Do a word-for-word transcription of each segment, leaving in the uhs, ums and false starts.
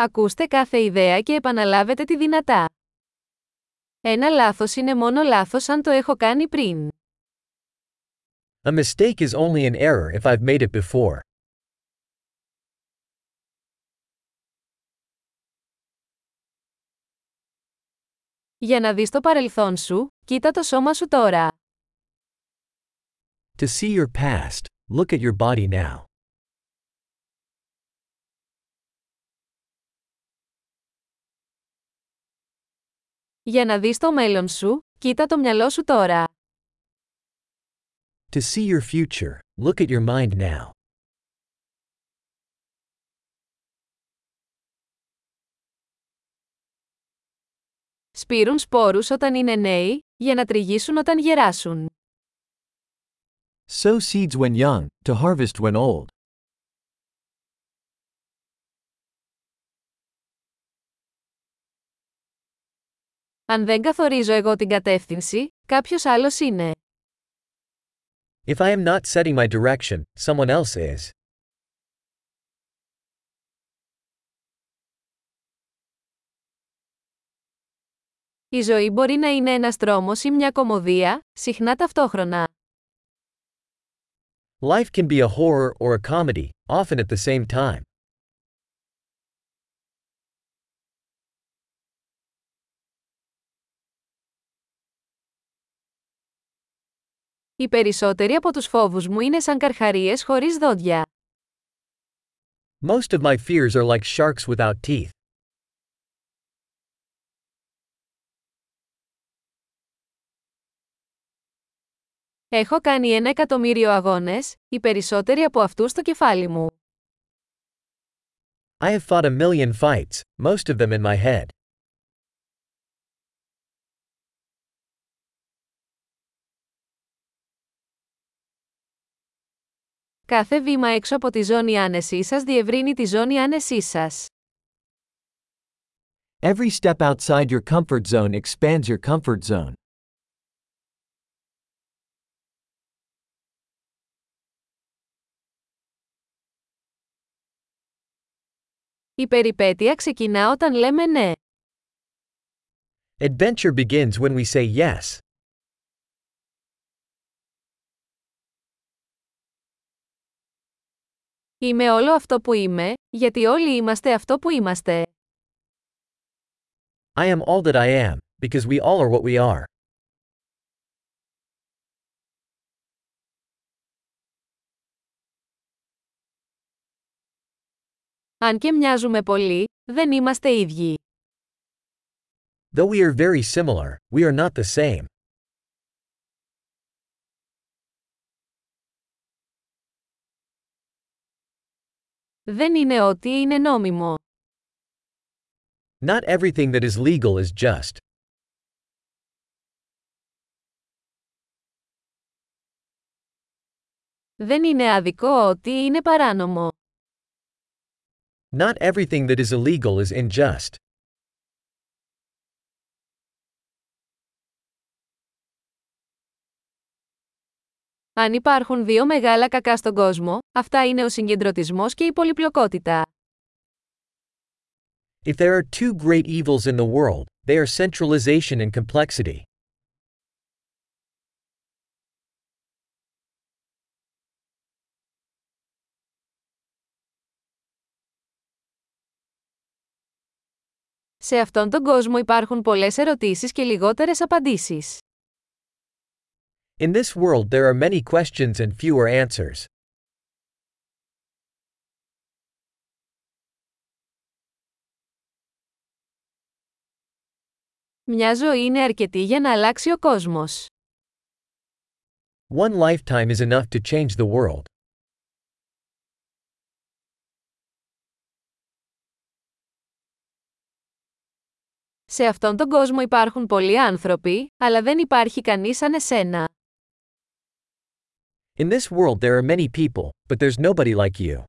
Ακούστε κάθε ιδέα και επαναλάβετε τη δυνατά. Ένα λάθος είναι μόνο λάθος αν το έχω κάνει πριν. A mistake is only an error if I've made it before. Για να δεις το παρελθόν σου, κοίτα το σώμα σου τώρα. To see your past, look at your body now. Για να δεις το μέλλον σου, κοίτα το μυαλό σου τώρα. To see your future, look at your mind now. Σπείρουν σπόρους όταν είναι νέοι, για να τριγίσουν όταν γεράσουν. Sow seeds when young, to harvest when old. Αν δεν καθορίζω εγώ την κατεύθυνση, κάποιος άλλος είναι. If I am not setting my direction, someone else is. Η ζωή μπορεί να είναι ένας τρόμος ή μια κωμωδία, συχνά ταυτόχρονα. Life can be a horror or a comedy, often at the same time. Οι περισσότεροι από τους φόβους μου είναι σαν καρχαρίες χωρίς δόντια. Most of my fears are like sharks without teeth. Έχω κάνει ένα εκατομμύριο αγώνες, οι περισσότεροι από αυτούς στο κεφάλι μου. I have fought a million fights, most of them in my head. Κάθε βήμα έξω από τη ζώνη άνεσής σας διευρύνει τη ζώνη άνεσής σας. Every step outside your comfort zone expands your comfort zone. Η περιπέτεια ξεκινά όταν λέμε ναι. Adventure begins when we say yes. Είμαι όλο αυτό που είμαι, γιατί όλοι είμαστε αυτό που είμαστε. I am all that I am, because we all are what we are. Αν και μοιάζουμε πολύ, δεν είμαστε ίδιοι. Though we are very similar, we are not the same. Δεν είναι ό,τι είναι νόμιμο. Not everything that is legal is just. Δεν είναι άδικο ό,τι είναι παράνομο. Not everything that is illegal is unjust. Αν υπάρχουν δύο μεγάλα κακά στον κόσμο, αυτά είναι ο συγκεντρωτισμός και η πολυπλοκότητα. If there are two great evils in the world, they are centralization and complexity. Σε αυτόν τον κόσμο υπάρχουν πολλές ερωτήσεις και λιγότερες απαντήσεις. In this world there are many questions and fewer answers. Μια ζωή είναι αρκετή για να αλλάξει ο κόσμος. One lifetime is enough to change the world. Σε αυτόν τον κόσμο υπάρχουν πολλοί άνθρωποι, αλλά δεν υπάρχει κανείς σαν εσένα. In this world there are many people, but there's nobody like you.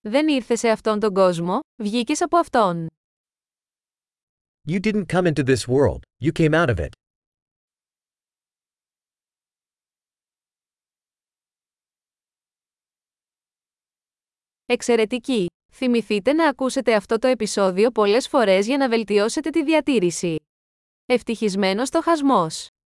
Δεν ήρθες σε αυτόν τον κόσμο, βγήκες από αυτόν. You didn't come into this world, you came out of it. Εξαιρετική! Θυμηθείτε να ακούσετε αυτό το επεισόδιο πολλές φορές για να βελτιώσετε τη διατήρηση. Ευτυχισμένος στοχασμός!